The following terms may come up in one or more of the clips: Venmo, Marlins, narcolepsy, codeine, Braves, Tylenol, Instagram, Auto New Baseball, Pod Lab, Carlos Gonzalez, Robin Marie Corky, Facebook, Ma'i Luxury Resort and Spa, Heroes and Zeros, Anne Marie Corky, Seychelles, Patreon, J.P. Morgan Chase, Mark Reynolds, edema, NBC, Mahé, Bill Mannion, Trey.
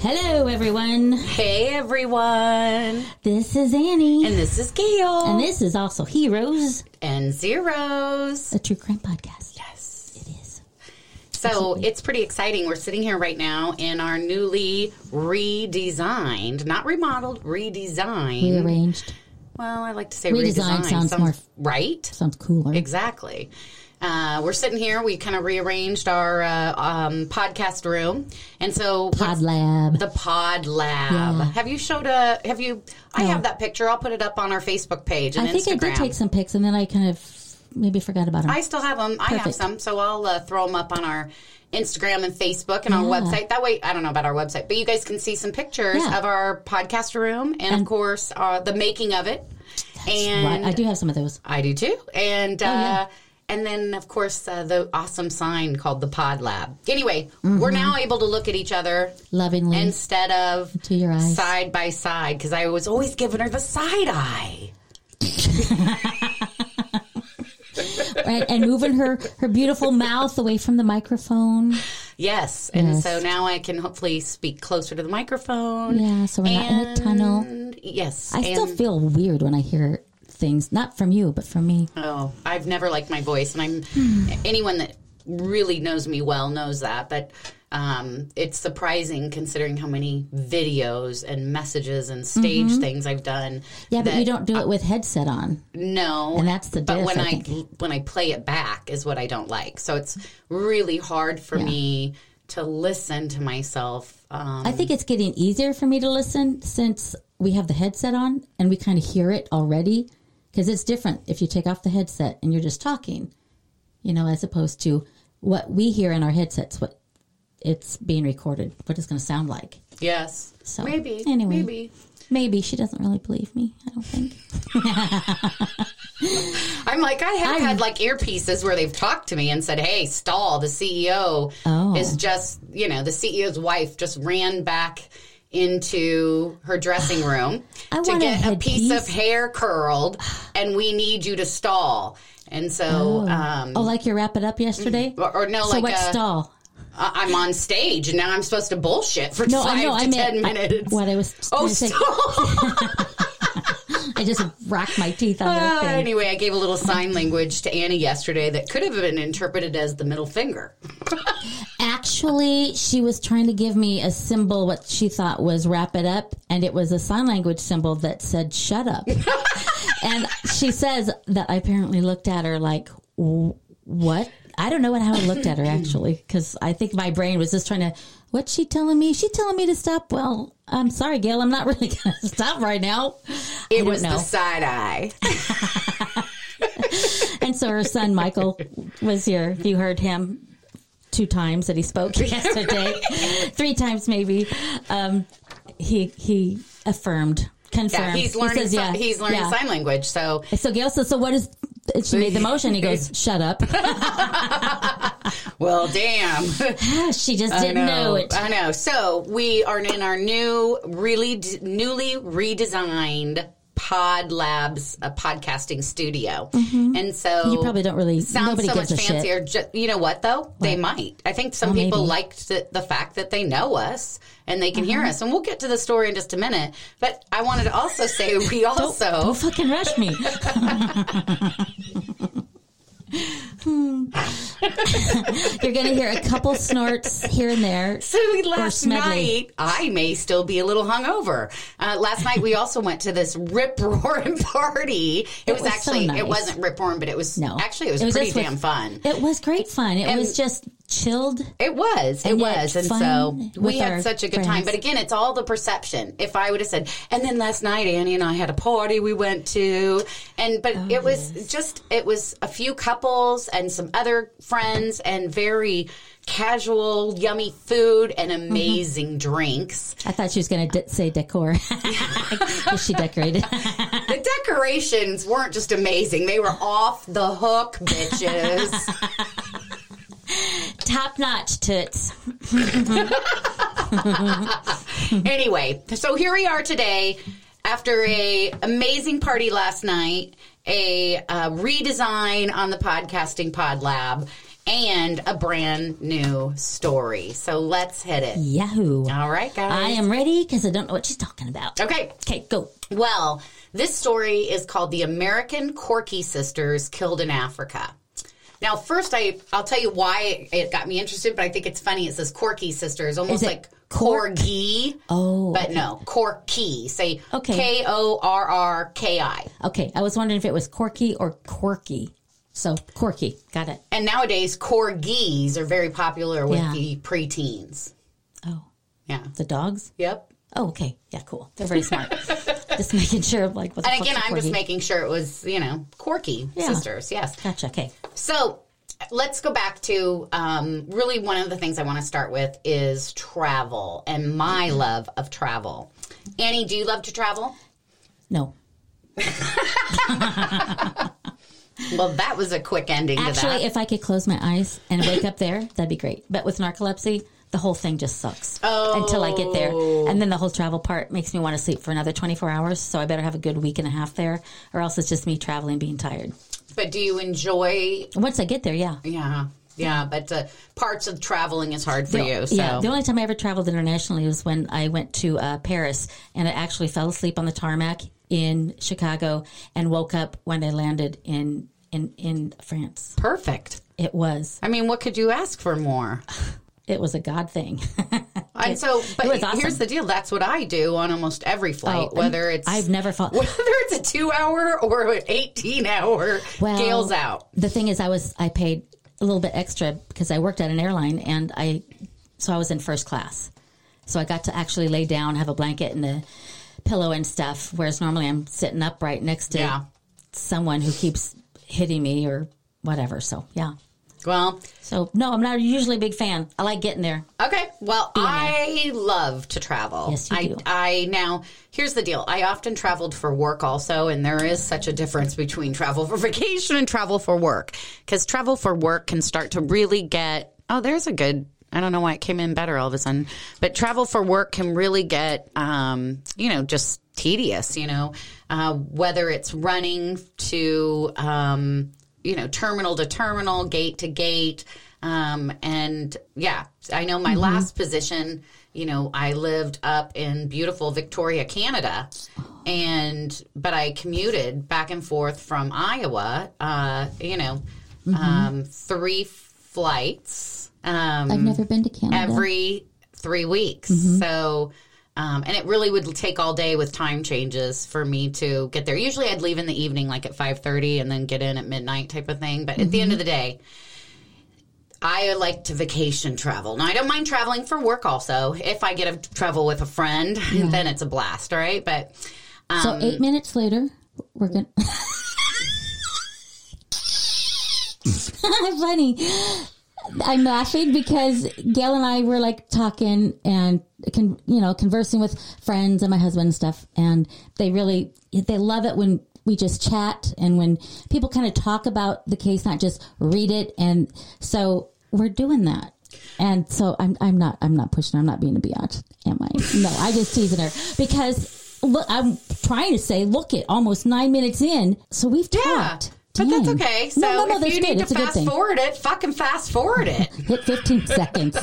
Hello, everyone. Hey, everyone. This is Annie. And this is Gail. And this is also Heroes and Zeros, a true crime podcast. Yes, it is. So absolutely. It's pretty exciting. We're sitting here right now in our newly redesigned, not remodeled, redesigned. Rearranged. Well, I like to say redesigned. Sounds more... Right? Sounds cooler. Exactly. We're sitting here. We kind of rearranged our podcast room, and so Pod Lab, the Pod Lab. Yeah. Have you showed a? Have you? I have that picture. I'll put it up on our Facebook page and Instagram. I think I did take some pics, and then I kind of maybe forgot about them. I still have them. Perfect. I have some, so I'll throw them up on our Instagram and Facebook and our website. That way, I don't know about our website, but you guys can see some pictures of our podcast room and of course, the making of it. That's right. I do have some of those. I do too, and. And then, of course, the awesome sign called the Pod Lab. Anyway, we're now able to look at each other lovingly instead of to your eyes. Side by side, because I was always giving her the side eye. and moving her beautiful mouth away from the microphone. Yes. And so now I can hopefully speak closer to the microphone. Yeah, so we're not in a tunnel. Yes. I still feel weird when I hear it. Things not from you but from me. Oh, I've never liked my voice, and I'm anyone that really knows me well knows that, but it's surprising considering how many videos and messages and stage things I've done. Yeah, but you don't do it with headset on. No. And that's the difference. But when I play it back is what I don't like. So it's really hard for me to listen to myself. I think it's getting easier for me to listen since we have the headset on and we kind of hear it already. Because it's different if you take off the headset and you're just talking, as opposed to what we hear in our headsets, what it's being recorded, what it's going to sound like. Yes. So maybe. Anyway, maybe she doesn't really believe me. I don't think. I'm like, I have had like earpieces where they've talked to me and said, "Hey, Stahl, the CEO is just, the CEO's wife just ran back into her dressing room to get a piece of hair curled, and we need you to stall." And so... like you wrap it up yesterday? Or no, so like... So what stall? I'm on stage, and now I'm supposed to bullshit for 5 to 10 minutes. I just racked my teeth on that thing. Anyway, I gave a little sign language to Annie yesterday that could have been interpreted as the middle finger. Actually, she was trying to give me a symbol, what she thought was wrap it up, and it was a sign language symbol that said shut up. And she says that I apparently looked at her like, what? I don't know how I looked at her, actually, because I think my brain was just trying to, what's she telling me? She's telling me to stop. Well, I'm sorry, Gail. I'm not really going to stop right now. It was the side eye. And so her son, Michael, was here. You heard him 2 times that he spoke yesterday. 3 times maybe. He affirmed, confirmed. Yeah, he's learning sign language. So Gail says, so what is... She made the motion. He goes, shut up. Well, damn. She just didn't know it. I know. So we are in our new, really newly redesigned Pod Labs podcasting studio. Mm-hmm. And so... You probably don't really... Sounds so much fancier. Just, you know what, though? What? They might. I think some people liked the fact that they know us and they can hear us. And we'll get to the story in just a minute. But I wanted to also say we also... don't fucking rush me. You're going to hear a couple snorts here and there. So last night, I may still be a little hungover. Last night, we also went to this rip-roaring party. It was actually, so nice. It wasn't rip-roaring, but it was, it was pretty damn fun. It was great fun. It was just... chilled. It was. And so we had such a good time. But again, it's all the perception. If I would have said, and then last night, Annie and I had a party we went to. It was a few couples and some other friends and very casual, yummy food and amazing drinks. I thought she was going to say decor. She decorated. The decorations weren't just amazing. They were off the hook, bitches. Top-notch tits. Anyway, so here we are today after an amazing party last night, a redesign on the podcasting Pod Lab, and a brand new story. So let's hit it. Yahoo. All right, guys. I am ready because I don't know what she's talking about. Okay. Okay, go. Well, this story is called The American Corky Sisters Killed in Africa. Now, first, I'll tell you why it got me interested, but I think it's funny. It says Corky Sisters, almost like corgi. Oh. But no, Corky. Say K-O-R-R-K-I. Okay, I was wondering if it was Corky or Quirky. So, Corky. Got it. And nowadays, corgis are very popular with the preteens. Oh. Yeah. The dogs? Yep. Oh, okay. Yeah, cool. They're very smart. Just making sure, like, what's the And again, I'm just making sure it was, you know, Corky sisters. Yes. Gotcha. Okay. So, let's go back to, really one of the things I want to start with is travel and my love of travel. Annie, do you love to travel? No. Well, that was a quick ending to that. Actually, if I could close my eyes and wake up there, that'd be great. But with narcolepsy, the whole thing just sucks until I get there. And then the whole travel part makes me want to sleep for another 24 hours. So I better have a good week and a half there, or else it's just me traveling being tired. But do you enjoy... Once I get there, yeah. Yeah. Yeah, but parts of traveling is hard for you. So. Yeah, the only time I ever traveled internationally was when I went to Paris, and I actually fell asleep on the tarmac in Chicago and woke up when I landed in France. Perfect. It was. I mean, what could you ask for more? It was a God thing. And so, but awesome. Here's the deal. That's what I do on almost every flight, whether it's a 2-hour or an 18-hour, Gale's out. The thing is, I paid a little bit extra because I worked at an airline, and so I was in first class. So I got to actually lay down, have a blanket and a pillow and stuff, whereas normally I'm sitting up right next to someone who keeps hitting me or whatever. So, yeah. Well, so no, I'm not usually a big fan. I like getting there. Okay. Well, I love to travel. Yes, you do. Now, here's the deal. I often traveled for work also, and there is such a difference between travel for vacation and travel for work, because travel for work can start to really get, I don't know why it came in better all of a sudden, but travel for work can really get, just tedious, whether it's running to, terminal to terminal, gate to gate. I know my last position, I lived up in beautiful Victoria, Canada, but I commuted back and forth from Iowa, 3 flights. I've never been to Canada. Every 3 weeks. Mm-hmm. So, and it really would take all day with time changes for me to get there. Usually I'd leave in the evening, like at 5:30 and then get in at midnight type of thing. But at the end of the day, I like to vacation travel. Now, I don't mind traveling for work also. If I get to travel with a friend, then it's a blast, all right? But, so 8 minutes later, we're going to... Funny. I'm laughing because Gail and I were like talking and conversing with friends and my husband and stuff, and they love it when we just chat and when people kind of talk about the case, not just read it. And so we're doing that. And so I'm not pushing. I'm not being a biatch, am I? No, I'm just teasing her because look, I'm trying to say, look at almost 9 minutes in, so we've talked. But that's okay. So no, if you need to fast forward it, fucking fast forward it. Hit 15 seconds.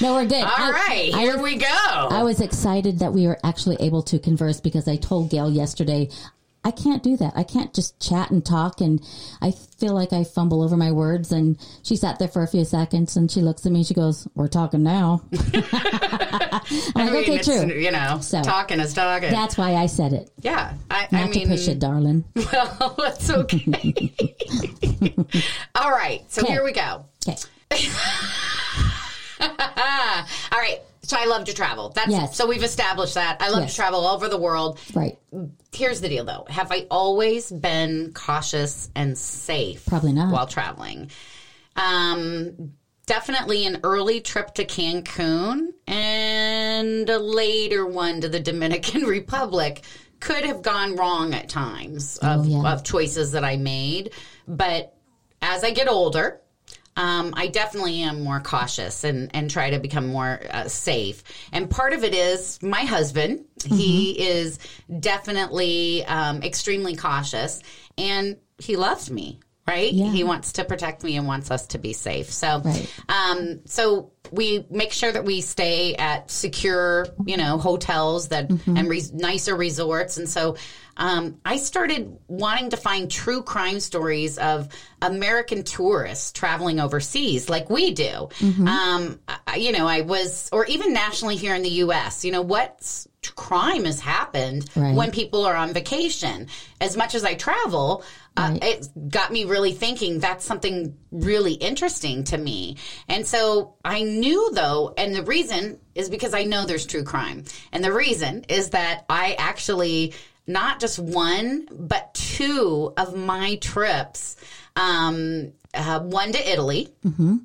No, we're good. All right. Here we go. I was excited that we were actually able to converse because I told Gail yesterday, I can't do that. I can't just chat and talk. And I feel like I fumble over my words. And she sat there for a few seconds and she looks at me and she goes, "We're talking now." Okay, true. Talking is talking. That's why I said it. Yeah. Not to push it, darling. Well, that's okay. All right. So here we go. Okay. All right. So I love to travel. So we've established that. I love to travel all over the world. Right. Here's the deal, though. Have I always been cautious and safe? Probably not. While traveling? Definitely an early trip to Cancun and a later one to the Dominican Republic could have gone wrong at times of choices that I made. But as I get older, I definitely am more cautious and try to become more safe. And part of it is my husband. Mm-hmm. He is definitely extremely cautious, and he loves me, right? Yeah. He wants to protect me and wants us to be safe. So, right. So we make sure that we stay at secure, hotels that mm-hmm. and nicer resorts. And so I started wanting to find true crime stories of American tourists traveling overseas like we do. Mm-hmm. Or even nationally here in the U.S., what crime has happened right. when people are on vacation. As much as I travel, right. it got me really thinking that's something really interesting to me. And so I knew, though, and the reason is because I know there's true crime. And the reason is that I actually... not just one, but two of my trips, one to Italy mm-hmm.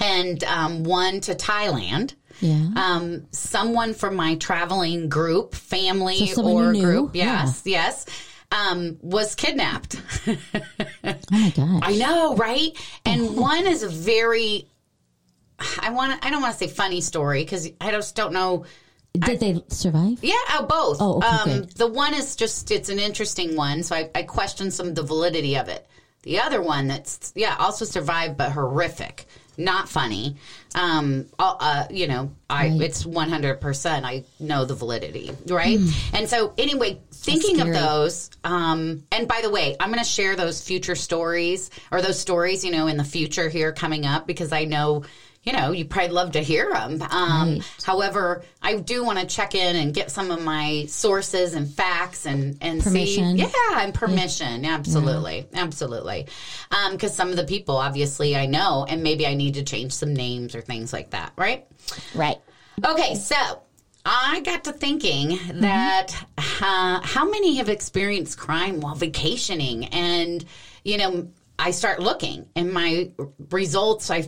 and one to Thailand. Yeah. Someone from my traveling group, family so or group, yes, yeah. yes, was kidnapped. Oh, my gosh. I know, right? And one is a very, I don't want to say funny story because I just don't know. Did they survive? Yeah, both. Oh, okay, the one is just, it's an interesting one, so I question some of the validity of it. The other one that's, also survived, but horrific, not funny. Right. It's 100%. I know the validity, right? Mm. And so, anyway, thinking of those, and by the way, I'm going to share those future stories, or those stories, in the future here coming up, because I know... you probably love to hear them. Right. However, I do want to check in and get some of my sources and facts and permission. See. Yeah, and permission. Yeah. Absolutely. Yeah. Absolutely. Because some of the people, obviously, I know, and maybe I need to change some names or things like that, right? Right. Okay, so I got to thinking mm-hmm. that how many have experienced crime while vacationing and, I start looking, and my results, my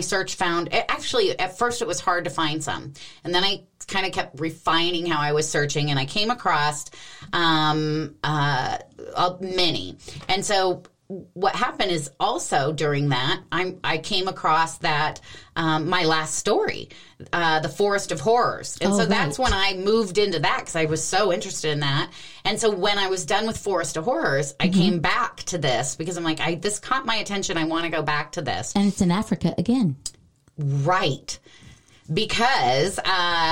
search found, actually, at first it was hard to find some, and then I kind of kept refining how I was searching, and I came across many. And so what happened is also during that, I came across that my last story, The Forest of Horrors. And that's when I moved into that because I was so interested in that. And so when I was done with Forest of Horrors, I mm-hmm. came back to this because I'm like, this caught my attention. I want to go back to this. And it's in Africa again. Right. Because,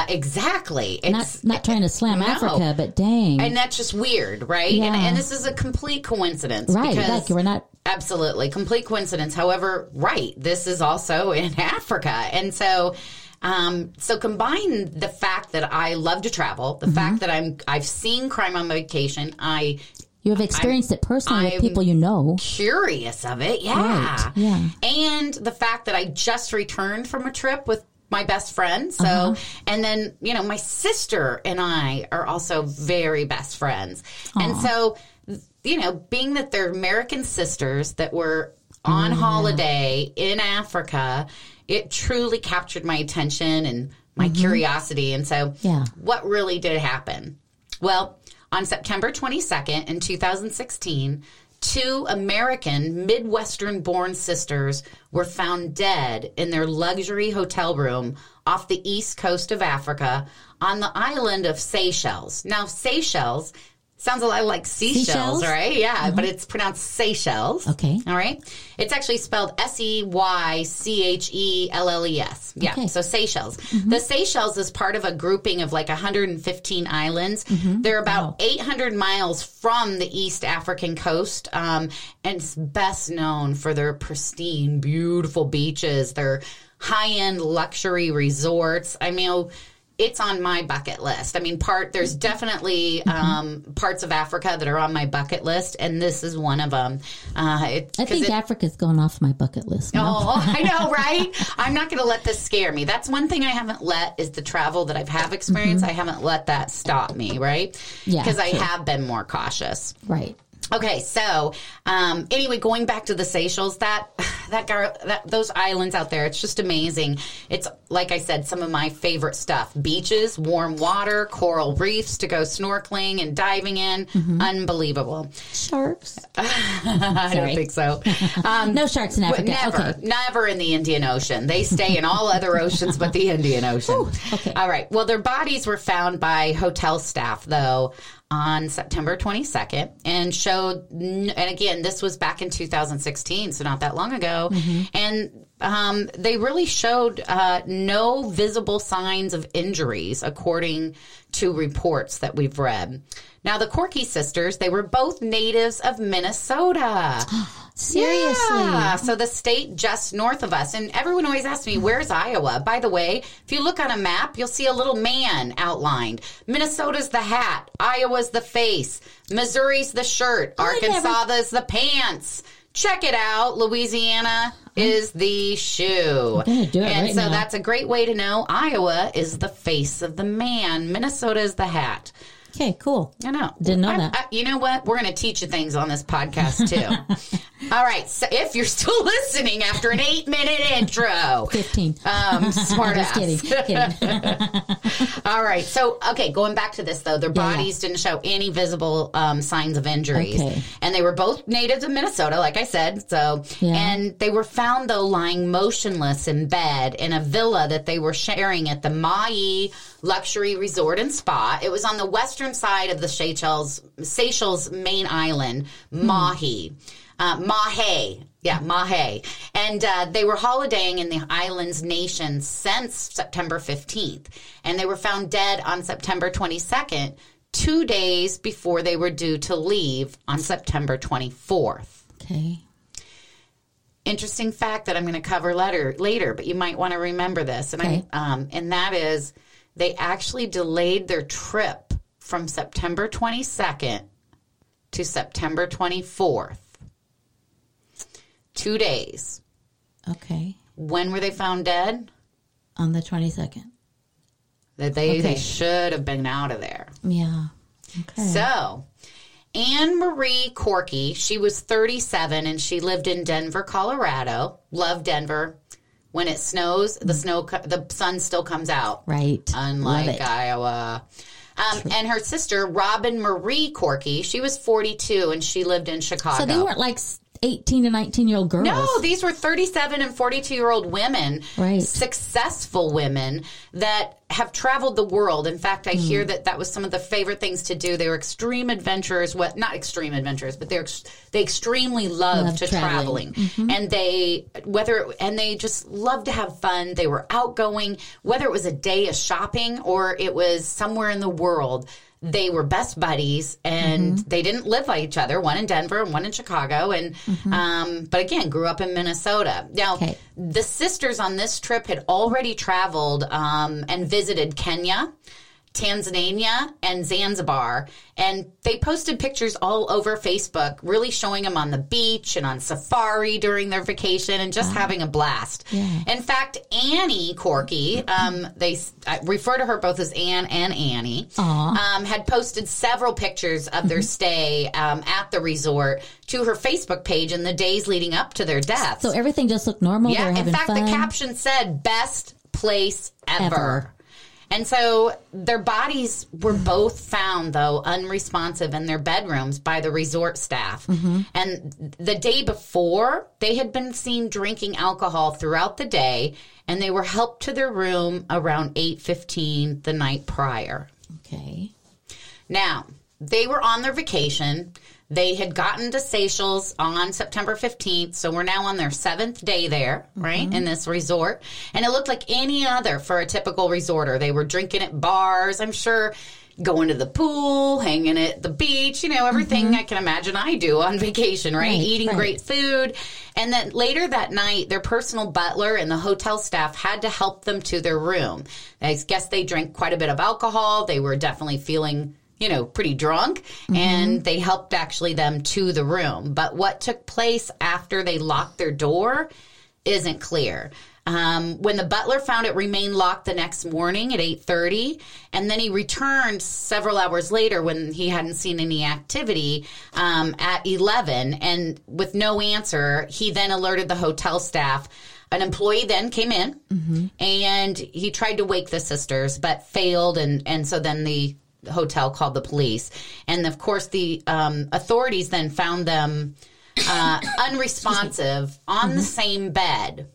exactly. It's, not trying to slam Africa, but dang. And that's just weird, right? Yeah. And this is a complete coincidence. Right, because we're not... Absolutely, complete coincidence. However, right, this is also in Africa. And so... So combine the fact that I love to travel, the mm-hmm. fact that I've seen crime on vacation, you have experienced it personally with people curious of it, yeah. Right. Yeah. And the fact that I just returned from a trip with my best friend. So, uh-huh. and then, my sister and I are also very best friends. Aww. And so, being that they're American sisters that were on holiday in Africa, it truly captured my attention and my mm-hmm. curiosity. And so what really did happen? Well, on September 22nd in 2016, two American Midwestern-born sisters were found dead in their luxury hotel room off the east coast of Africa on the island of Seychelles. Now, Seychelles sounds a lot like seashells, right? Yeah, mm-hmm. but it's pronounced Seychelles. Okay. All right. It's actually spelled Seychelles. Yeah, okay. So Seychelles. Mm-hmm. The Seychelles is part of a grouping of like 115 islands. Mm-hmm. They're about 800 miles from the East African coast, and it's best known for their pristine, beautiful beaches, their high-end luxury resorts. It's on my bucket list. there's definitely parts of Africa that are on my bucket list, and this is one of them. I think Africa's gone off my bucket list. No? Oh, I know, right? I'm not going to let this scare me. That's one thing I haven't let is the travel that I've experienced. Mm-hmm. I haven't let that stop me, right? Yeah, because I have been more cautious. Right. Okay, so anyway, going back to the Seychelles, those islands out there, it's just amazing. It's, like I said, some of my favorite stuff. Beaches, warm water, coral reefs to go snorkeling and diving in. Mm-hmm. Unbelievable. Sharks? I don't think so. No sharks in Africa. Never in the Indian Ocean. They stay in all other oceans but the Indian Ocean. Ooh, okay. All right. Well, their bodies were found by hotel staff, though, on September 22nd and showed, and again, this was back in 2016, so not that long ago, mm-hmm. and they really showed no visible signs of injuries, according to reports that we've read. Now, the Corky sisters, they were both natives of Minnesota. Seriously? Yeah, so the state just north of us. And everyone always asks me, where's Iowa? By the way, if you look on a map, you'll see a little man outlined. Minnesota's the hat. Iowa's the face. Missouri's the shirt. Arkansas's the pants. Check it out. Louisiana is the shoe. So that's a great way to know Iowa is the face of the man. Minnesota is the hat. Okay, cool. I know. Didn't know that. You know what? We're going to teach you things on this podcast, too. All right. So if you're still listening after an 8-minute intro. 15. Smart ass. Just kidding. All right. So, okay, going back to this, though. Their bodies didn't show any visible signs of injuries. Okay. And they were both natives of Minnesota, like I said. So, and they were found, though, lying motionless in bed in a villa that they were sharing at the Ma'i Luxury Resort and Spa. It was on the western side of the Seychelles main island, Mahé. And they were holidaying in the island's nation since September 15th. And they were found dead on September 22nd, 2 days before they were due to leave on September 24th. Okay. Interesting fact that I'm going to cover later, but you might want to remember this. And, and that is they actually delayed their trip from September 22nd to September 24th. 2 days. Okay. When were they found dead? On the 22nd. They should have been out of there. Yeah. Okay. So, Anne Marie Corky, she was 37 and she lived in Denver, Colorado. Loved Denver. When it snows, the sun still comes out. Right. Unlike Iowa. And her sister, Robin Marie Corky, she was 42, and she lived in Chicago. So they weren't like 18 to 19-year-old girls. No, these were 37 and 42-year-old women, successful women that have traveled the world. In fact, I hear that was some of the favorite things to do. They were extreme adventurers. Not extreme adventurers, but they extremely loved traveling. Mm-hmm. And they just loved to have fun. They were outgoing, whether it was a day of shopping or it was somewhere in the world. They were best buddies, and they didn't live by each other, one in Denver and one in Chicago, and but again, grew up in Minnesota. Now, the sisters on this trip had already traveled and visited Kenya, Tanzania, and Zanzibar, and they posted pictures all over Facebook, really showing them on the beach and on safari during their vacation and just having a blast. Yeah. In fact, Annie Corky, I refer to her both as Anne and Annie, had posted several pictures of their stay at the resort to her Facebook page in the days leading up to their deaths. So everything just looked normal? Yeah, in fact, the caption said, best place ever. And so their bodies were both found, though, unresponsive in their bedrooms by the resort staff. Mm-hmm. And the day before, they had been seen drinking alcohol throughout the day, and they were helped to their room around 8:15 the night prior. Okay. Now, they were on their vacation. They had gotten to Seychelles on September 15th, so we're now on their 7th day there, in this resort. And it looked like any other for a typical resorter. They were drinking at bars, I'm sure, going to the pool, hanging at the beach, everything I can imagine I do on vacation, Eating great food. And then later that night, their personal butler and the hotel staff had to help them to their room. I guess they drank quite a bit of alcohol. They were definitely feeling pretty drunk, and they helped them to the room. But what took place after they locked their door isn't clear. When the butler found it remained locked the next morning at 8:30, and then he returned several hours later when he hadn't seen any activity at 11, and with no answer, he then alerted the hotel staff. An employee then came in, mm-hmm. and he tried to wake the sisters but failed, and so then the hotel called the police. And, of course, the authorities then found them unresponsive on mm-hmm. the same bed.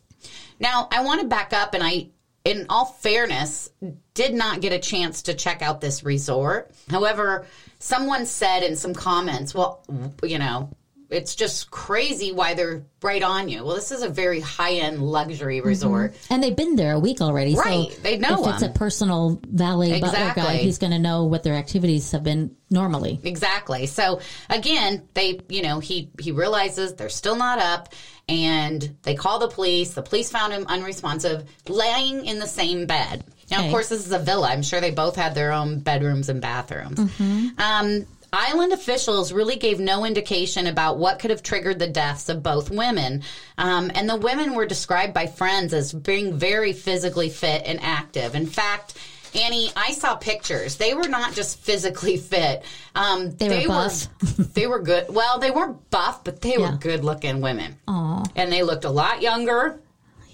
Now, I want to back up, and I, in all fairness, did not get a chance to check out this resort. However, someone said in some comments, well, you know, it's just crazy why they're right on you. Well, this is a very high-end luxury resort. Mm-hmm. And they've been there a week already. Right. So they know if it's a personal valet exactly. butler guy, he's going to know what their activities have been normally. Exactly. So, again, they, you know, he realizes they're still not up. And they call the police. The police found him unresponsive, laying in the same bed. Now, okay. Of course, this is a villa. I'm sure they both had their own bedrooms and bathrooms. Mm-hmm. Island officials really gave no indication about what could have triggered the deaths of both women. And the women were described by friends as being very physically fit and active. In fact, Annie, I saw pictures. They were not just physically fit. They were buff. They were good. Well, they weren't buff, but they were good-looking women. Aww. And they looked a lot younger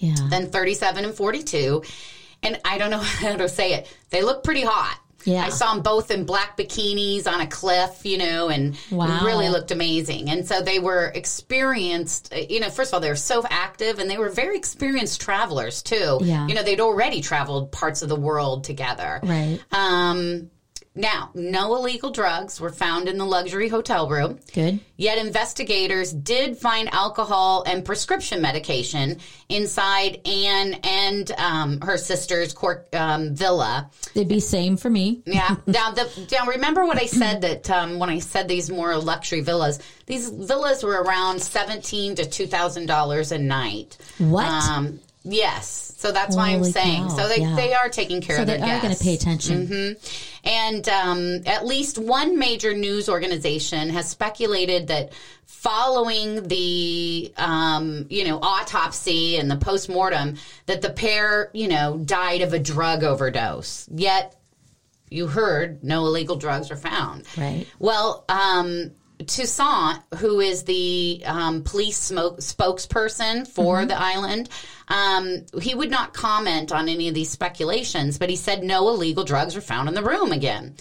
than 37 and 42. And I don't know how to say it. They looked pretty hot. Yeah. I saw them both in black bikinis on a cliff, you know, and really looked amazing. And so they were experienced, you know, first of all, they were so active, and they were very experienced travelers, too. Yeah. You know, they'd already traveled parts of the world together. Right. Now, no illegal drugs were found in the luxury hotel room. Good. Yet investigators did find alcohol and prescription medication inside Anne and her sister's villa. They'd be same for me. Yeah. Now, remember what I said that when I said these more luxury villas, these villas were around $1,700 to $2,000 a night. What? Yes. So that's why I'm saying. So they are taking care of their guests. So they are going to pay attention. Mm-hmm. And at least one major news organization has speculated that following the, autopsy and the postmortem, that the pair, you know, died of a drug overdose. Yet, you heard no illegal drugs were found. Right. Well, Toussaint, who is the police spokesperson for mm-hmm. the island, he would not comment on any of these speculations, but he said no illegal drugs were found in the room again.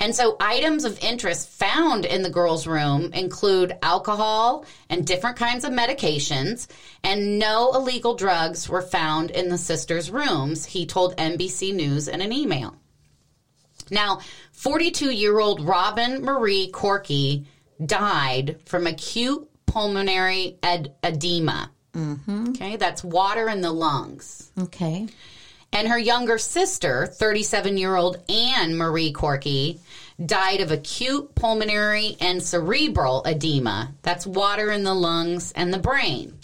And so items of interest found in the girls' room include alcohol and different kinds of medications, and no illegal drugs were found in the sisters' rooms, he told NBC News in an email. Now, 42-year-old Robin Marie Corky died from acute pulmonary edema. Mm-hmm. Okay, that's water in the lungs. Okay. And her younger sister, 37-year-old Anne Marie Corky, died of acute pulmonary and cerebral edema. That's water in the lungs and the brain.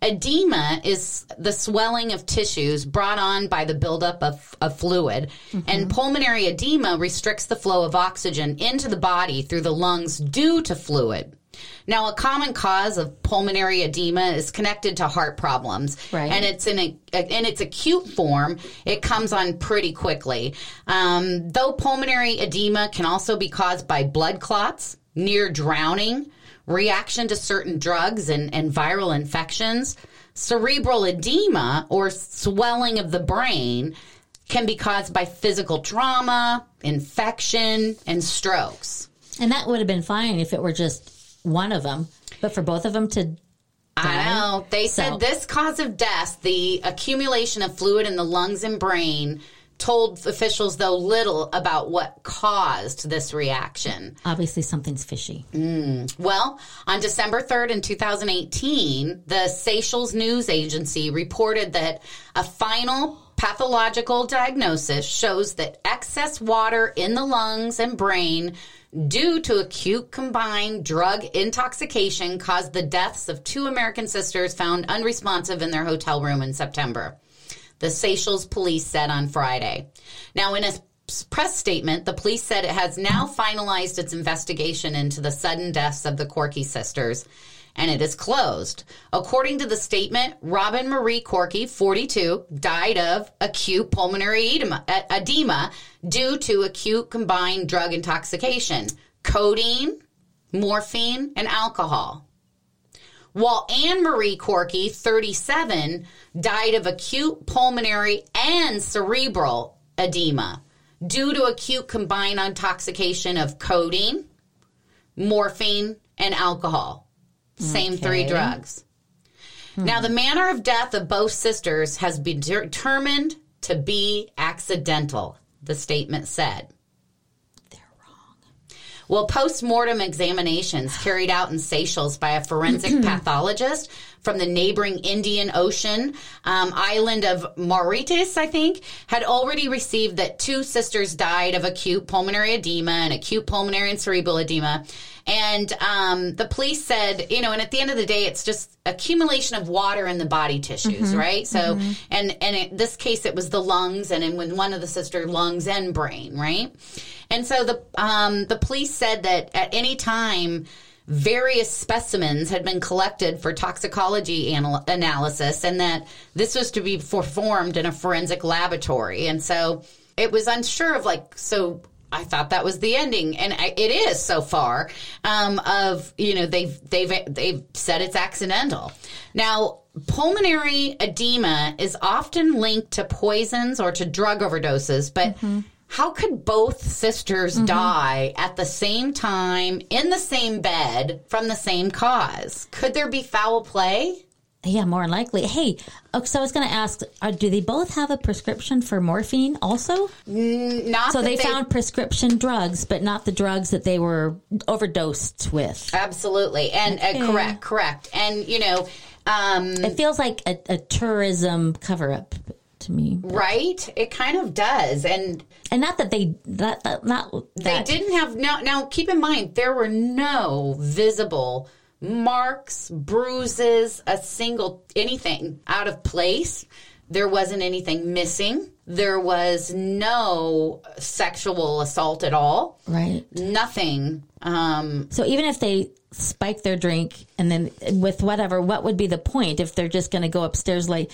Edema is the swelling of tissues brought on by the buildup of fluid, mm-hmm. and pulmonary edema restricts the flow of oxygen into the body through the lungs due to fluid. Now, a common cause of pulmonary edema is connected to heart problems, right. and it's in its acute form, it comes on pretty quickly. Though pulmonary edema can also be caused by blood clots, near drowning, reaction to certain drugs and viral infections. Cerebral edema, or swelling of the brain, can be caused by physical trauma, infection, and strokes. And that would have been fine if it were just one of them, but for both of them to die? I know. They said this cause of death, the accumulation of fluid in the lungs and brain, told officials, though, little about what caused this reaction. Obviously, something's fishy. Well, on December 3rd in 2018, the Seychelles news agency reported that a final pathological diagnosis shows that excess water in the lungs and brain due to acute combined drug intoxication caused the deaths of two American sisters found unresponsive in their hotel room in September, the Seychelles police said on Friday. Now, in a press statement, the police said it has now finalized its investigation into the sudden deaths of the Corky sisters and it is closed. According to the statement, Robin Marie Corky, 42, died of acute pulmonary edema due to acute combined drug intoxication, codeine, morphine, and alcohol. While Anne Marie Corky, 37, died of acute pulmonary and cerebral edema due to acute combined intoxication of codeine, morphine, and alcohol. Same three drugs. Now, the manner of death of both sisters has been determined to be accidental, the statement said. Well, post-mortem examinations carried out in Seychelles by a forensic pathologist from the neighboring Indian Ocean island of Mauritius, I think, had already received that two sisters died of acute pulmonary edema and acute pulmonary and cerebral edema. And the police said, you know, and at the end of the day, it's just accumulation of water in the body tissues, right? So, and in this case, it was the lungs, and in one of the sister, lungs and brain, right? And so the police said that at any time, various specimens had been collected for toxicology analysis, and that this was to be performed in a forensic laboratory. And so it was unsure of, like, so I thought that was the ending, and it is so far. Of, you know, they've said it's accidental. Now, pulmonary edema is often linked to poisons or to drug overdoses, but. How could both sisters die at the same time, in the same bed, from the same cause? Could there be foul play? Yeah, more likely. Hey, so I was going to ask, do they both have a prescription for morphine also? Not. So they found prescription drugs, but not the drugs that they were overdosed with. Absolutely. And correct. And, you know. It feels like a tourism cover-up. To me, but. Right? It kind of does, and not that they that they didn't have. Now keep in mind, there were no visible marks, bruises, anything out of place. There wasn't anything missing. There was no sexual assault at all. Right? Nothing. So even if they spike their drink and then with whatever, what would be the point if they're just going to go upstairs, lay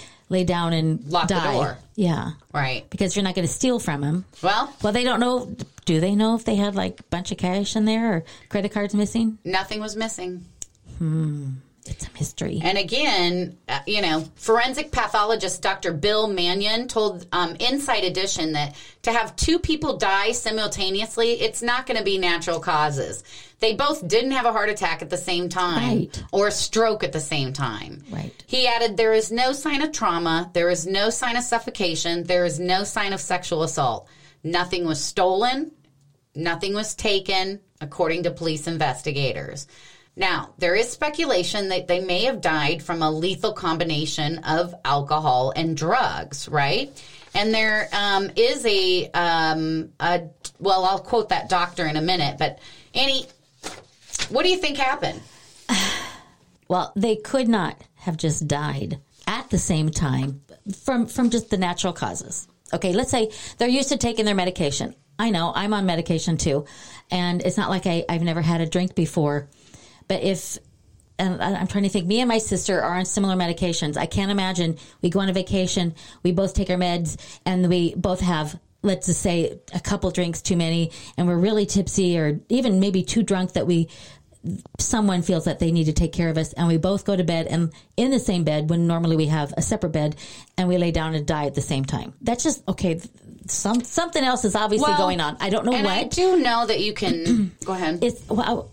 down and lock die? The door? Yeah. Right. Because you're not going to steal from them. Well, they don't know. Do they know if they had like a bunch of cash in there or credit cards missing? Nothing was missing. It's a mystery. And again, you know, forensic pathologist Dr. Bill Mannion told Inside Edition that to have two people die simultaneously, it's not going to be natural causes. They both didn't have a heart attack at the same time or a stroke at the same time. Right. He added, there is no sign of trauma. There is no sign of suffocation. There is no sign of sexual assault. Nothing was stolen. Nothing was taken, according to police investigators. Now, there is speculation that they may have died from a lethal combination of alcohol and drugs, right? And there is well, I'll quote that doctor in a minute, but Annie, what do you think happened? Well, they could not have just died at the same time from just the natural causes. Okay, let's say they're used to taking their medication. I know, I'm on medication too, and it's not like I've never had a drink before. But if, and I'm trying to think, me and my sister are on similar medications. I can't imagine we go on a vacation, we both take our meds, and we both have, let's just say, a couple drinks too many, and we're really tipsy or even maybe too drunk that someone feels that they need to take care of us, and we both go to bed and in the same bed when normally we have a separate bed, and we lay down and die at the same time. That's just, okay, something else is obviously going on. I don't know what. I do know that you can go ahead.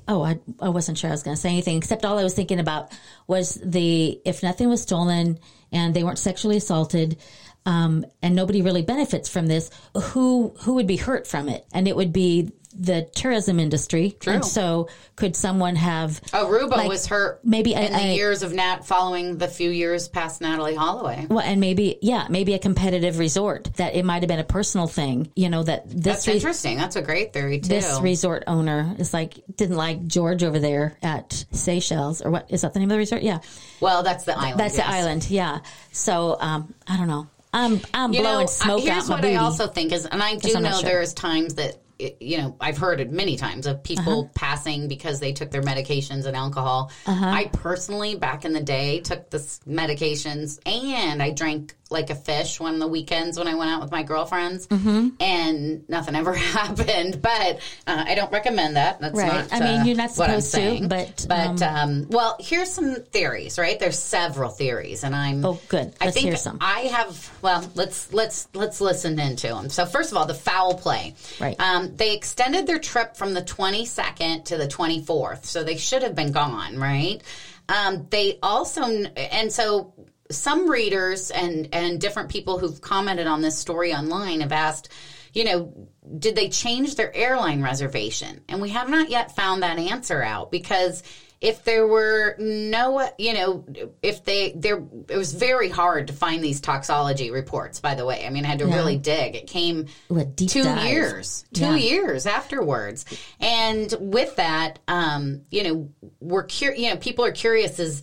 I wasn't sure I was going to say anything, except all I was thinking about was if nothing was stolen and they weren't sexually assaulted, and nobody really benefits from this, who would be hurt from it? And it would be the tourism industry. True. And so could someone have... Aruba was hurt maybe in the years of following the few years past Natalie Holloway. Well, and maybe a competitive resort, that it might have been a personal thing, you know, that's interesting. That's a great theory too. This resort owner is didn't like George over there at Seychelles, or what, is that the name of the resort? Yeah. Well, that's the island. That's the island. Yeah. So, I don't know. I'm blowing smoke out my booty. Here's what I also think is, and I do know there is times that you know, I've heard it many times of people passing because they took their medications and alcohol. I personally, back in the day, took this medications and I drank like a fish one of the weekends when I went out with my girlfriends, and nothing ever happened. But I don't recommend that. That's right. Not, I mean, you're not supposed to. But well, here's some theories. Right? There's several theories, and I'm hear some. I have. Well, let's listen into them. So first of all, the foul play. Right. They extended their trip from the 22nd to the 24th, so they should have been gone. Right. They also and so. Some readers and different people who've commented on this story online have asked, you know, did they change their airline reservation? And we have not yet found that answer out because if there were no, you know, if they there, it was very hard to find these toxicology reports, by the way. I mean, I had to really dig. It came two years afterwards. And with that, you know, people are curious as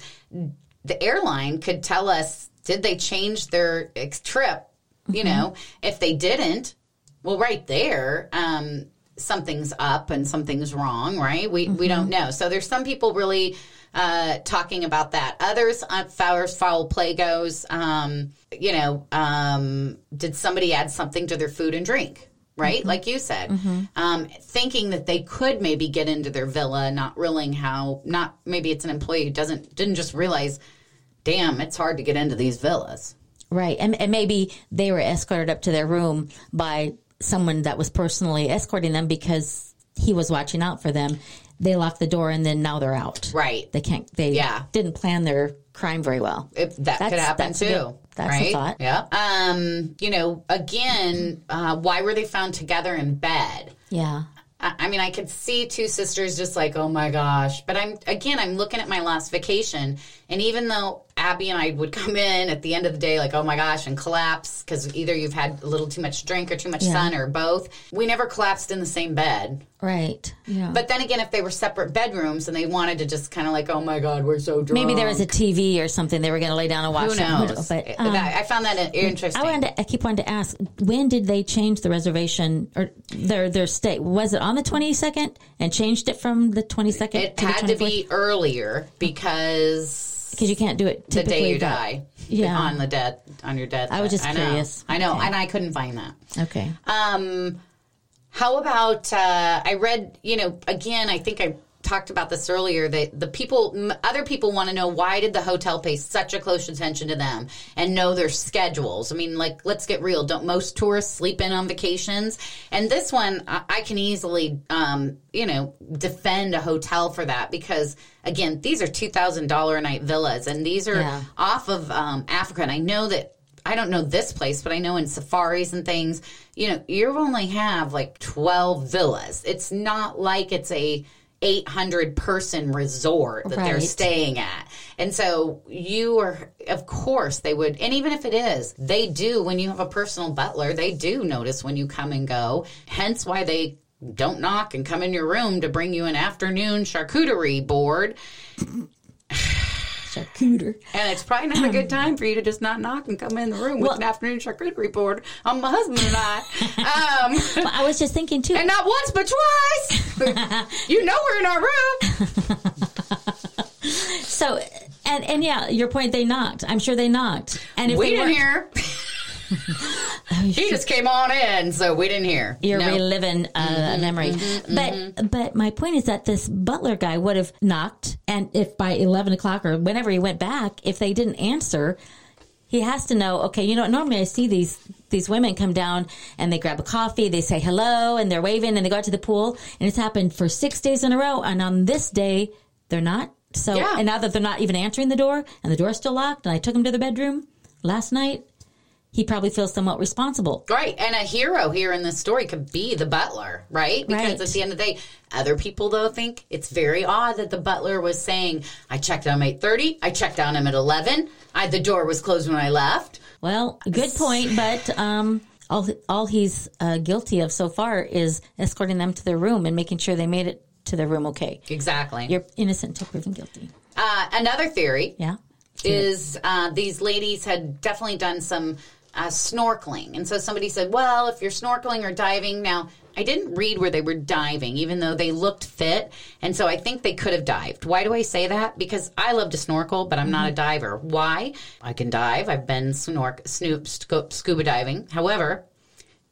the airline could tell us, did they change their trip? You know, if they didn't, well, right there, something's up and something's wrong, right? We don't know. So there's some people really talking about that. Others, as far as foul play goes, you know, did somebody add something to their food and drink? Right? Like you said, thinking that they could maybe get into their villa, not realizing how, not maybe it's an employee who didn't just realize, damn, it's hard to get into these villas. Right. And maybe they were escorted up to their room by someone that was personally escorting them because he was watching out for them. They locked the door and then now they're out. Right. They can't, didn't plan their crime very well. That could happen too. That's right? A thought. Yeah. You know, again, why were they found together in bed? Yeah. I mean, I could see two sisters just like, oh my gosh. But I'm looking at my last vacation. And even though Abby and I would come in at the end of the day like, oh my gosh, and collapse because either you've had a little too much drink or too much sun or both, we never collapsed in the same bed. Right. Yeah. But then again, if they were separate bedrooms and they wanted to just kind of like, oh my God, we're so drunk. Maybe there was a TV or something they were going to lay down and watch. Who knows? But, I found that interesting. I keep wanting to ask, when did they change the reservation or their stay? Was it on the 22nd and changed it from the 22nd to the 24th? It had to be earlier because you can't do it the day you die. Yeah, on your death. I was just curious. I know, and I couldn't find that. Okay. How about I read? You know, again, I think I talked about this earlier. That other people want to know why did the hotel pay such a close attention to them and know their schedules. I mean, like, let's get real. Don't most tourists sleep in on vacations? And this one, I can easily, you know, defend a hotel for that because. Again, these are $2,000 a night villas, and these are off of Africa. And I know that I don't know this place, but I know in safaris and things, you know, you only have like 12 villas. It's not like it's a 800-person resort that they're staying at. And so you are, of course, they would, and even if it is, they do, when you have a personal butler, they do notice when you come and go, hence why they don't knock and come in your room to bring you an afternoon charcuterie board. Charcuter. And it's probably not a good time for you to just not knock and come in the room with an afternoon charcuterie board on my husband and I. Well, I was just thinking, too. And not once, but twice. You know we're in our room. So, and yeah, your point, they knocked. I'm sure they knocked. And if we didn't hear. He just came on in, so we didn't hear. You're reliving a memory. But my point is that this butler guy would have knocked, and if by 11 o'clock or whenever he went back, if they didn't answer, he has to know, okay, you know, normally I see these women come down and they grab a coffee, they say hello, and they're waving, and they go out to the pool, and it's happened for 6 days in a row, and on this day, they're not. So, and now that they're not even answering the door, and the door's still locked, and I took them to the bedroom last night, he probably feels somewhat responsible. Right. And a hero here in this story could be the butler, right? Because at the end of the day, other people, though, think it's very odd that the butler was saying, I checked on him at 8:30. I checked on him at 11. The door was closed when I left. Well, good point. But all he's guilty of so far is escorting them to their room and making sure they made it to their room okay. Exactly. You're innocent until proven guilty. Another theory is these ladies had definitely done some... snorkeling. And so somebody said, well, if you're snorkeling or diving, now I didn't read where they were diving, even though they looked fit. And so I think they could have dived. Why do I say that? Because I love to snorkel, but I'm not a diver. Why? I can dive. I've been scuba diving. However,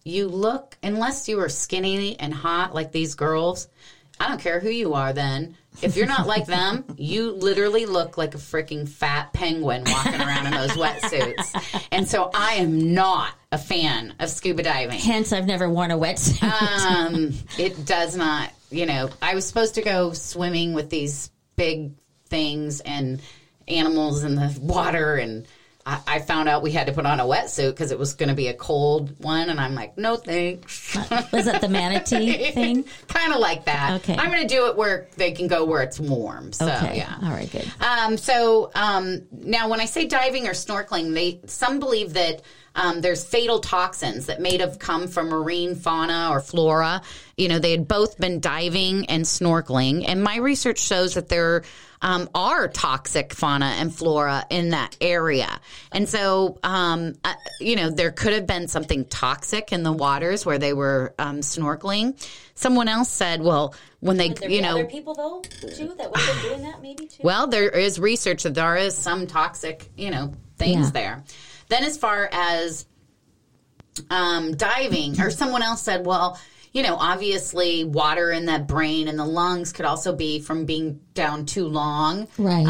you look, unless you are skinny and hot like these girls, I don't care who you are then. If you're not like them, you literally look like a freaking fat penguin walking around in those wetsuits. And so I am not a fan of scuba diving. Hence, I've never worn a wetsuit. It does not, you know, I was supposed to go swimming with these big things and animals in the water, and I found out we had to put on a wetsuit because it was going to be a cold one, and I'm like, no thanks. Was it the manatee thing? Kind of like that. Okay. I'm going to do it where they can go where it's warm. So, okay. Yeah. All right, good. Now when I say diving or snorkeling, some believe that there's fatal toxins that may have come from marine fauna or flora. You know, they had both been diving and snorkeling. And my research shows that there are toxic fauna and flora in that area. And so, you know, there could have been something toxic in the waters where they were snorkeling. Someone else said, well, when they, you know, other people though, too, that would have been doing that maybe too? Well, there is research that there is some toxic, you know, things there. Then as far as diving, or someone else said, well, you know, obviously water in the brain and the lungs could also be from being down too long. Right.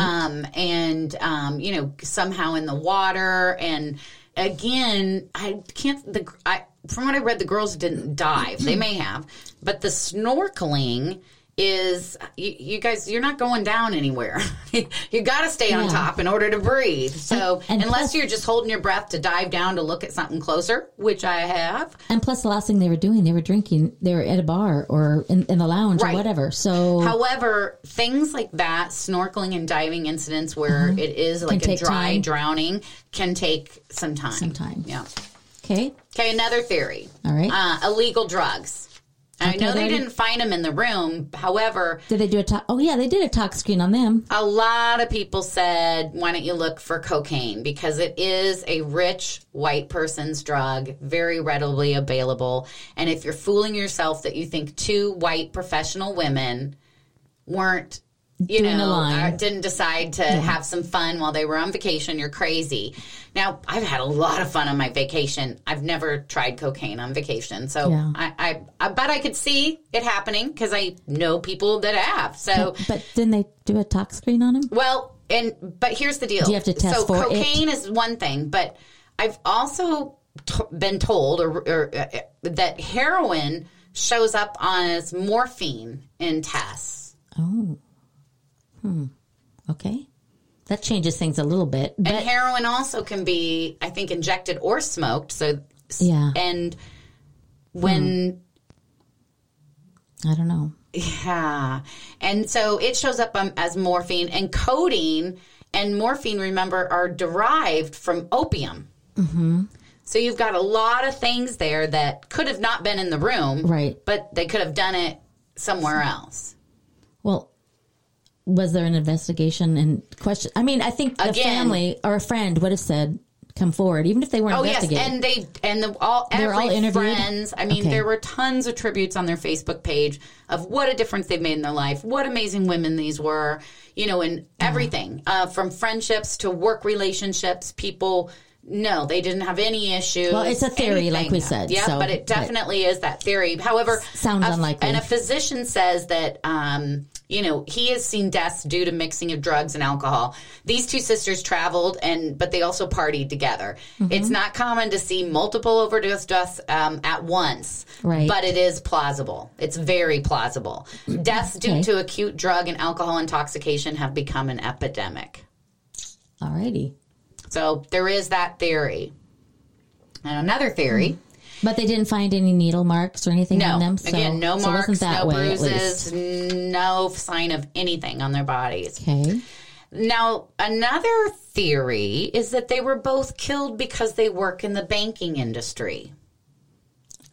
You know, somehow in the water. And again, from what I read, the girls didn't dive. They may have. But the snorkeling is, you guys, you're not going down anywhere. You got to stay on top in order to breathe. So unless you're just holding your breath to dive down to look at something closer, which I have. And plus the last thing they were doing, they were drinking. They were at a bar or in the lounge or whatever. So, however, things like that, snorkeling and diving incidents where it is like a dry drowning can take some time. Yeah. Okay. Okay, another theory. All right. Illegal drugs. I know they didn't find them in the room. However, did they do a talk? Oh, yeah, they did a talk screen on them. A lot of people said, why don't you look for cocaine? Because it is a rich white person's drug, very readily available. And if you're fooling yourself that you think two white professional women weren't, you know, didn't decide to have some fun while they were on vacation, you're crazy. Now, I've had a lot of fun on my vacation. I've never tried cocaine on vacation. So I could see it happening because I know people that have. So, but didn't they do a tox screen on them? Well, but here's the deal. Do you have to test for it? So cocaine is one thing, but I've also been told or that heroin shows up as morphine in tests. Oh. Okay. That changes things a little bit. But and heroin also can be, I think, injected or smoked. So, yeah. And when... I don't know. Yeah. And so it shows up as morphine. And codeine and morphine, remember, are derived from opium. Mm-hmm. So you've got a lot of things there that could have not been in the room. Right. But they could have done it somewhere else. Well... Was there an investigation and question? I mean, I think the family or a friend would have said, "Come forward," even if they weren't investigated. Oh yes, and all interviewed? Friends. I mean, there were tons of tributes on their Facebook page of what a difference they've made in their life, what amazing women these were, you know, and everything from friendships to work relationships. People, no, they didn't have any issues. Well, it's a theory, like we said. Yeah, so, but it definitely is that theory. However, sounds unlikely. And a physician says that. You know, he has seen deaths due to mixing of drugs and alcohol. These two sisters traveled, but they also partied together. Mm-hmm. It's not common to see multiple overdose deaths at once, right. But it is plausible. It's very plausible. Deaths due to acute drug and alcohol intoxication have become an epidemic. All righty. So there is that theory. And another theory... Mm-hmm. But they didn't find any needle marks or anything on them? So, again, no marks, no bruises, no sign of anything on their bodies. Okay. Now, another theory is that they were both killed because they work in the banking industry.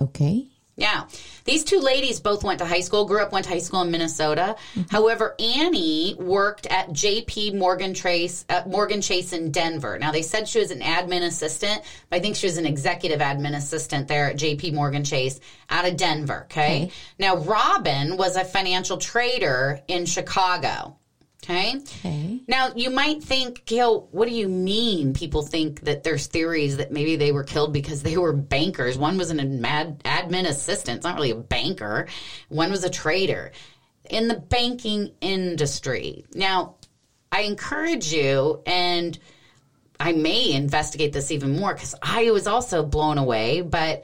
Okay. Yeah. These two ladies both went to high school, grew up, went to high school in Minnesota. Mm-hmm. However, Annie worked at J.P. Morgan Chase in Denver. Now, they said she was an admin assistant, but I think she was an executive admin assistant there at J.P. Morgan Chase out of Denver, okay? Now, Robin was a financial trader in Chicago. Okay. Now, you might think, Gail, what do you mean people think that there's theories that maybe they were killed because they were bankers? One was an admin assistant. It's not really a banker. One was a trader in the banking industry. Now, I encourage you, and I may investigate this even more because I was also blown away, but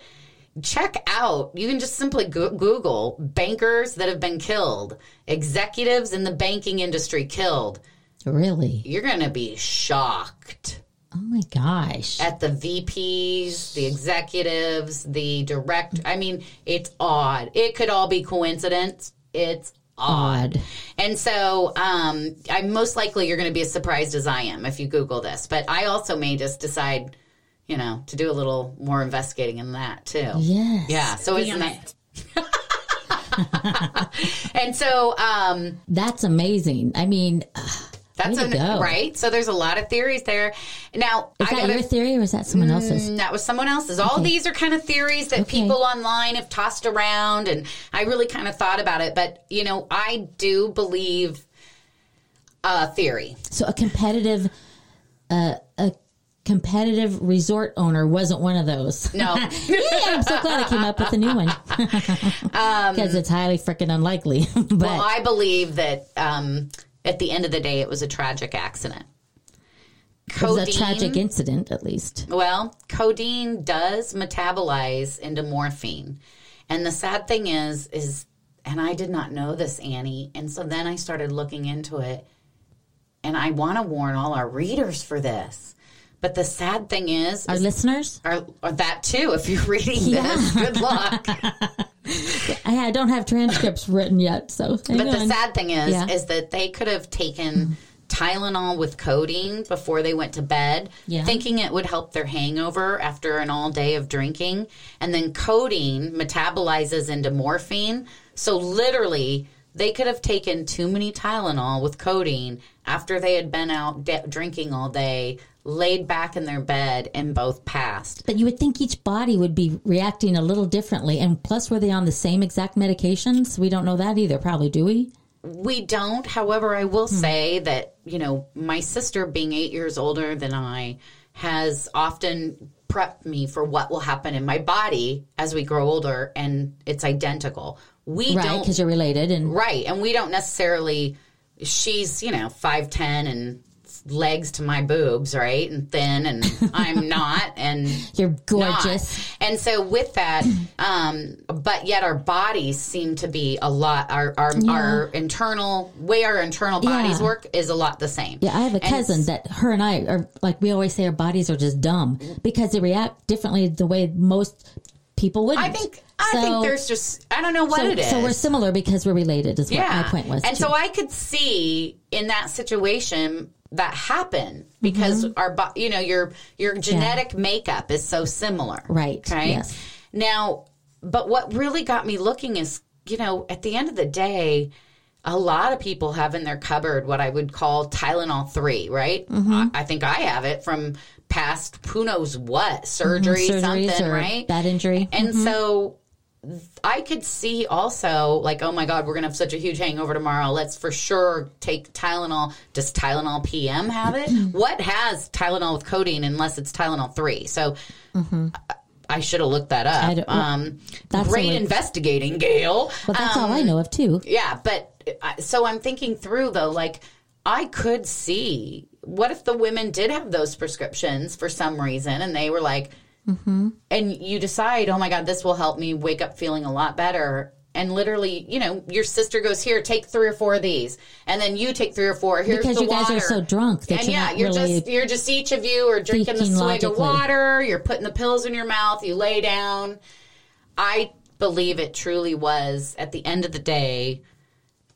check out, you can just simply Google bankers that have been killed, executives in the banking industry killed. Really? You're going to be shocked. Oh, my gosh. At the VPs, the executives, the director. I mean, it's odd. It could all be coincidence. It's odd. And so I'm most likely you're going to be as surprised as I am if you Google this. But I also may just decide, you know, to do a little more investigating in that, too. Yes. Yeah. So isn't that? And so that's amazing. I mean, that's right. So there's a lot of theories there. Now, is that your theory or is that someone else's? That was someone else's. Okay. All these are kind of theories that people online have tossed around, and I really kind of thought about it. But, you know, I do believe a theory. So a competitive competitive resort owner wasn't one of those. No. Yeah, I'm so glad I came up with a new one. Because it's highly freaking unlikely. But. Well, I believe that at the end of the day, it was a tragic accident. Codeine, it was a tragic incident, at least. Well, codeine does metabolize into morphine. And the sad thing is, and I did not know this, Annie, and so then I started looking into it, and I want to warn all our readers for this. But the sad thing is... Our listeners? Or that, too, if you're reading this. Good luck. I don't have transcripts written yet, so... But the sad thing is that they could have taken Tylenol with codeine before they went to bed, thinking it would help their hangover after an all day of drinking. And then codeine metabolizes into morphine. So literally, they could have taken too many Tylenol with codeine after they had been out drinking all day, laid back in their bed, and both passed. But you would think each body would be reacting a little differently. And plus, were they on the same exact medications? We don't know that either, probably, do we? We don't. However, I will say that, you know, my sister, being 8 years older than I, has often prepped me for what will happen in my body as we grow older, and it's identical. Right, because you're related. Right, and we don't necessarily... She's, you know, 5'10", and... legs to my boobs, right? And thin, and I'm not, and you're gorgeous. Not. And so with that, but yet our bodies seem to be a lot, our internal, way our internal bodies work is a lot the same. Yeah, I have a cousin that her and I are, like we always say, our bodies are just dumb because they react differently the way most people wouldn't. I think there's just, I don't know what it is. So we're similar because we're related is what my point was. And so I could see in that situation that happen because your genetic makeup is so similar. Right. Right. Yes. Now, but what really got me looking is, you know, at the end of the day, a lot of people have in their cupboard what I would call Tylenol 3, right? Mm-hmm. I think I have it from past, who knows what, surgery, something, right? Bad injury. And so I could see also, like, oh, my God, we're going to have such a huge hangover tomorrow. Let's for sure take Tylenol. Does Tylenol PM have it? What has Tylenol with codeine unless it's Tylenol 3? So I should have looked that up. Great investigating, Gail. Well, that's all I know of, too. Yeah, but so I'm thinking through, though, like, I could see, what if the women did have those prescriptions for some reason and they were like, and you decide, oh, my God, this will help me wake up feeling a lot better. And literally, you know, your sister goes, here, take 3 or 4 of these. And then you take 3 or 4. Here's because the water. Because you guys are so drunk that you're just each of you are drinking the swig of water. You're putting the pills in your mouth. You lay down. I believe it truly was, at the end of the day,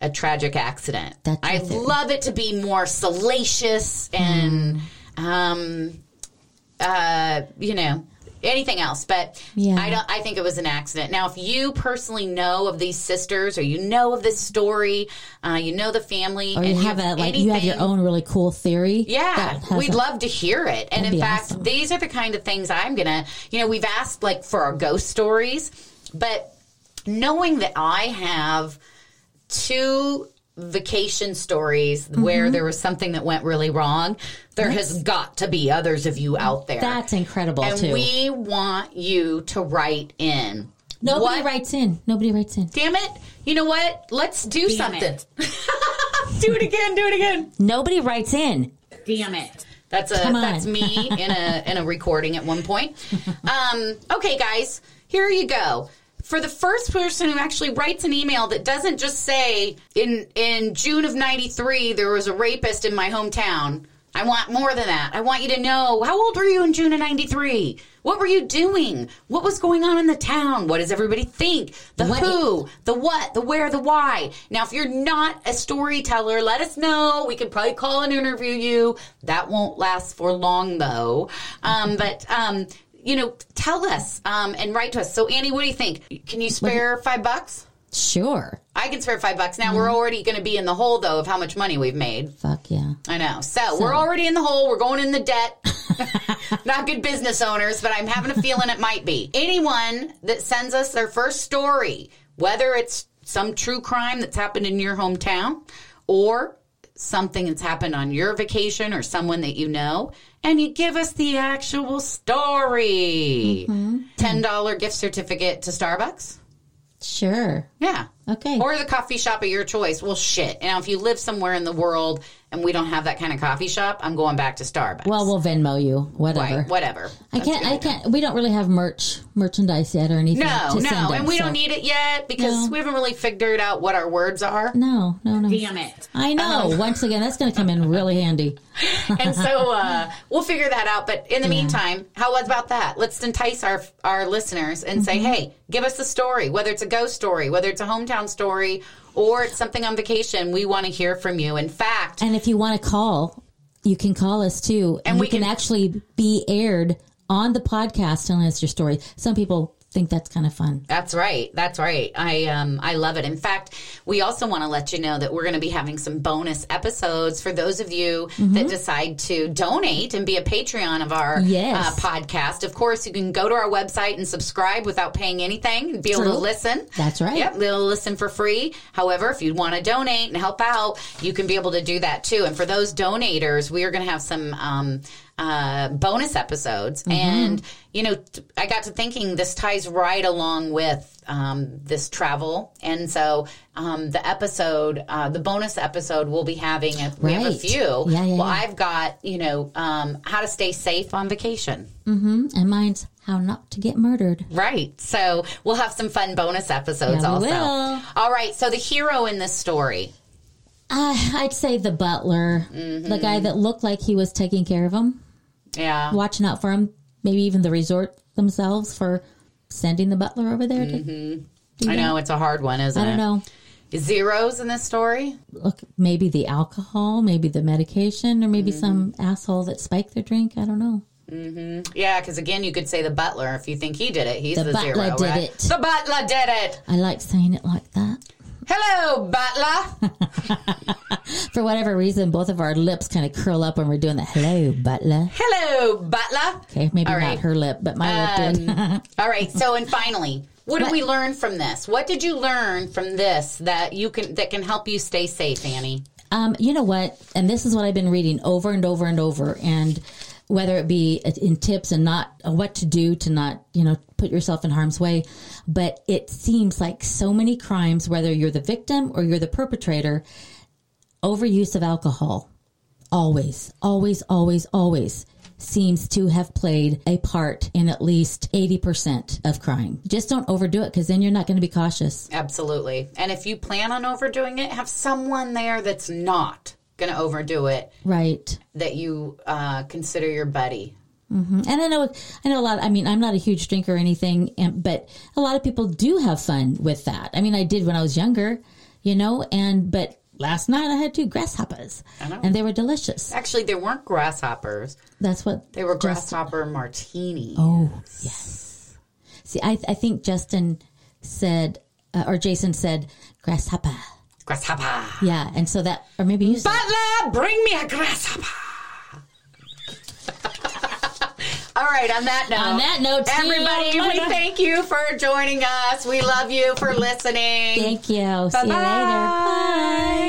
a tragic accident. I'd love it to be more salacious and, you know. anything else. But I think it was an accident. Now, if you personally know of these sisters, or you know of this story, you know the family, or you have your own really cool theory. Yeah, we'd love to hear it. And in fact, awesome. These are the kind of things I'm gonna. You know, we've asked like for our ghost stories, but knowing that I have two vacation stories where there was something that went really wrong, there has got to be others of you out there. That's incredible, and too. And we want you to write in. Nobody writes in. Damn it. You know what? Let's do something. Do it again. Nobody writes in. Damn it. That's me in a recording at one point. Okay, guys, here you go. For the first person who actually writes an email that doesn't just say, in June of 93, there was a rapist in my hometown. I want more than that. I want you to know, how old were you in June of 93? What were you doing? What was going on in the town? What does everybody think? Who, the what, the where, the why. Now, if you're not a storyteller, let us know. We could probably call and interview you. That won't last for long, though. You know, tell us and write to us. So, Annie, what do you think? Can you spare $5? Sure. I can spare $5. Now, we're already going to be in the hole, though, of how much money we've made. Fuck, yeah. I know. So, we're already in the hole. We're going in the debt. Not good business owners, but I'm having a feeling it might be. Anyone that sends us their first story, whether it's some true crime that's happened in your hometown or something that's happened on your vacation or someone that you know, and you give us the actual story. $10 gift certificate to Starbucks? Sure. Yeah. Okay. Or the coffee shop of your choice. Well, shit. Now, if you live somewhere in the world and we don't have that kind of coffee shop, I'm going back to Starbucks. Well, we'll Venmo you. Whatever. Right. Whatever. I can't. We don't really have merchandise yet or anything. No. And we don't need it yet because we haven't really figured out what our words are. No. Damn it. I know. Once again, that's going to come in really handy. And so we'll figure that out. But in the meantime, how about that? Let's entice our listeners and say, hey, give us a story, whether it's a ghost story, whether it's a hometown story, or it's something on vacation. We want to hear from you. In fact. And if you want to call, you can call us too. And we can actually be aired on the podcast telling us your story. Some people think that's kind of fun. That's right. I love it. In fact, we also want to let you know that we're going to be having some bonus episodes for those of you that decide to donate and be a Patreon of our podcast. Of course, you can go to our website and subscribe without paying anything and be able to listen. That's right. Yep, be able to listen for free. However, if you want to donate and help out, you can be able to do that too. And for those donators, we are going to have some bonus episodes. And, you know, I got to thinking this ties right along with this travel. And so the bonus episode we'll be having, we have a few. Yeah. I've got, you know, how to stay safe on vacation. And mine's how not to get murdered. Right. So we'll have some fun bonus episodes also. All right. So the hero in this story. I'd say the butler, the guy that looked like he was taking care of him. Yeah. Watching out for him. Maybe even the resort themselves for sending the butler over there. I know. It's a hard one, isn't it? I don't know. Zeros in this story? Look, maybe the alcohol, maybe the medication, or maybe some asshole that spiked their drink. I don't know. Yeah, because again, you could say the butler. If you think he did it, he's the zero, right? The butler did it. I like saying it like that. Hello, butler. For whatever reason, both of our lips kind of curl up when we're doing the hello, butler. Hello, butler. Okay, maybe not her lip, but my lip did. All right, so and finally, what did we learn from this? What did you learn from this that can help you stay safe, Annie? You know what? And this is what I've been reading over and over and over. And whether it be in tips and not what to do to not, you know, put yourself in harm's way. But it seems like so many crimes, whether you're the victim or you're the perpetrator, overuse of alcohol always seems to have played a part in at least 80% of crime. Just don't overdo it because then you're not going to be cautious. Absolutely. And if you plan on overdoing it, have someone there that's not going to overdo it. Right. That you consider your buddy. And I know a lot. I mean, I'm not a huge drinker or anything, but a lot of people do have fun with that. I mean, I did when I was younger, you know, but Last night I had 2 grasshoppers, and they were delicious. Actually, they weren't grasshoppers. That's what they were. Grasshopper martini. Oh, yes. See, I think Justin said, or Jason said, grasshopper. Grasshopper. Yeah, and so that, or maybe you said, Butler, bring me a grasshopper. All right, on that note, everybody, we thank you for joining us. We love you for listening. Thank you. Bye-bye. See you later. Bye.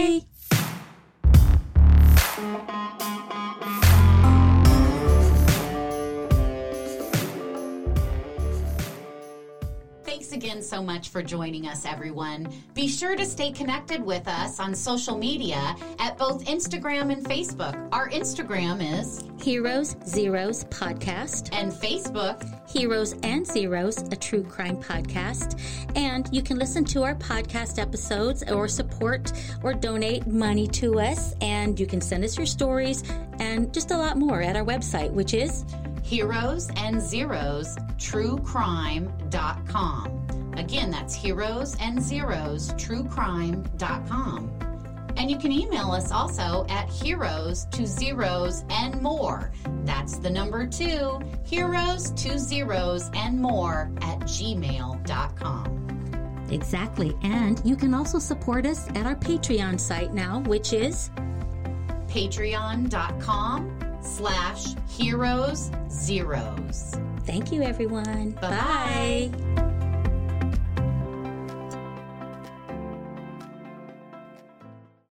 Thanks again so much for joining us, everyone. Be sure to stay connected with us on social media at both Instagram and Facebook. Our Instagram is Heroes Zeros Podcast, and Facebook Heroes and Zeros, a true crime podcast. And you can listen to our podcast episodes or support or donate money to us. And you can send us your stories and just a lot more at our website, which is HeroesandZerosTrueCrime.com. Again, that's HeroesandZerosTrueCrime.com. And you can email us also at Heroes2ZerosAndMore. That's the number 2, Heroes2ZerosAndMore @gmail.com. Exactly. And you can also support us at our Patreon site now, which is patreon.com/HeroesZeros. Thank you, everyone. Bye-bye. Bye.